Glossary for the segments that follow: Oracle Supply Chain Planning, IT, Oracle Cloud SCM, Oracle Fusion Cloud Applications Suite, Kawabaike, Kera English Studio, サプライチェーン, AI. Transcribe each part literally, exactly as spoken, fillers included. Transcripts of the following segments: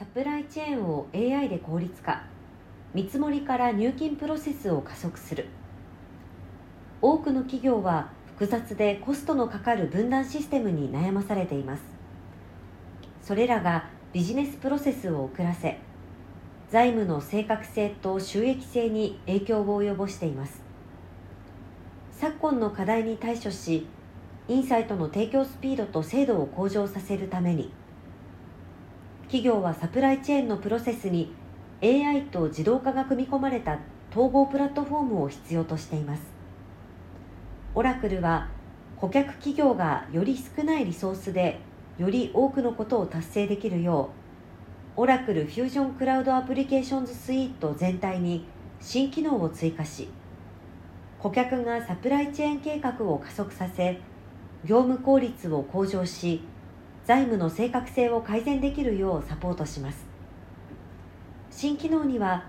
サプライチェーンを エーアイ で効率化、見積もりから入金プロセスを加速する。多くの企業は複雑でコストのかかる分断システムに悩まされています。それらがビジネスプロセスを遅らせ、財務の正確性と収益性に影響を及ぼしています。昨今の課題に対処し、インサイトの提供スピードと精度を向上させるために、企業はサプライチェーンのプロセスに エーアイ と自動化が組み込まれた統合プラットフォームを必要としています。オラクルは、顧客企業がより少ないリソースでより多くのことを達成できるよう、オラクルフュージョンクラウドアプリケーションズスイート全体に新機能を追加し、顧客がサプライチェーン計画を加速させ、業務効率を向上し、財務の正確性を改善できるようサポートします。新機能には、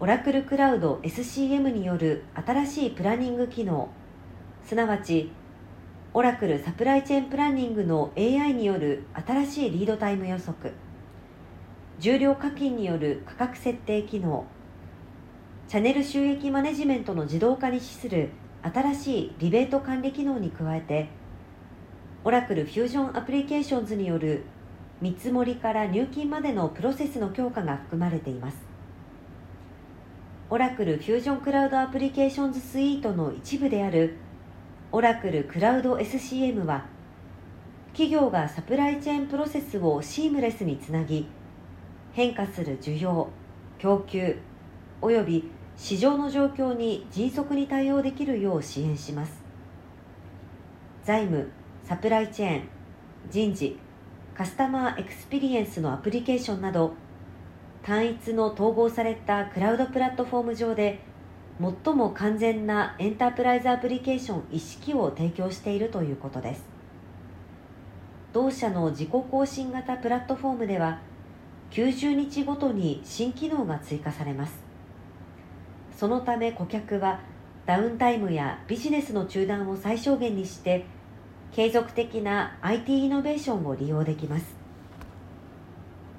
オラクルクラウド エスシーエム による新しいプランニング機能、すなわち、オラクルサプライチェーンプランニングの エーアイ による新しいリードタイム予測、重量課金による価格設定機能、チャンネル収益マネジメントの自動化に資する新しいリベート管理機能に加えて、オラクルフュージョンアプリケーションズによる見積もりから入金までのプロセスの強化が含まれています。オラクルフュージョンクラウドアプリケーションズスイートの一部であるオラクルクラウド エスシーエム は、企業がサプライチェーンプロセスをシームレスにつなぎ、変化する需要、供給、および市場の状況に迅速に対応できるよう支援します。財務、サプライチェーン、人事、カスタマーエクスペリエンスのアプリケーションなど、単一の統合されたクラウドプラットフォーム上で、最も完全なエンタープライズアプリケーション一式を提供しているということです。同社の自己更新型プラットフォームでは、きゅうじゅうにちごとに新機能が追加されます。そのため顧客はダウンタイムやビジネスの中断を最小限にして、継続的な アイティー イノベーションを利用できます。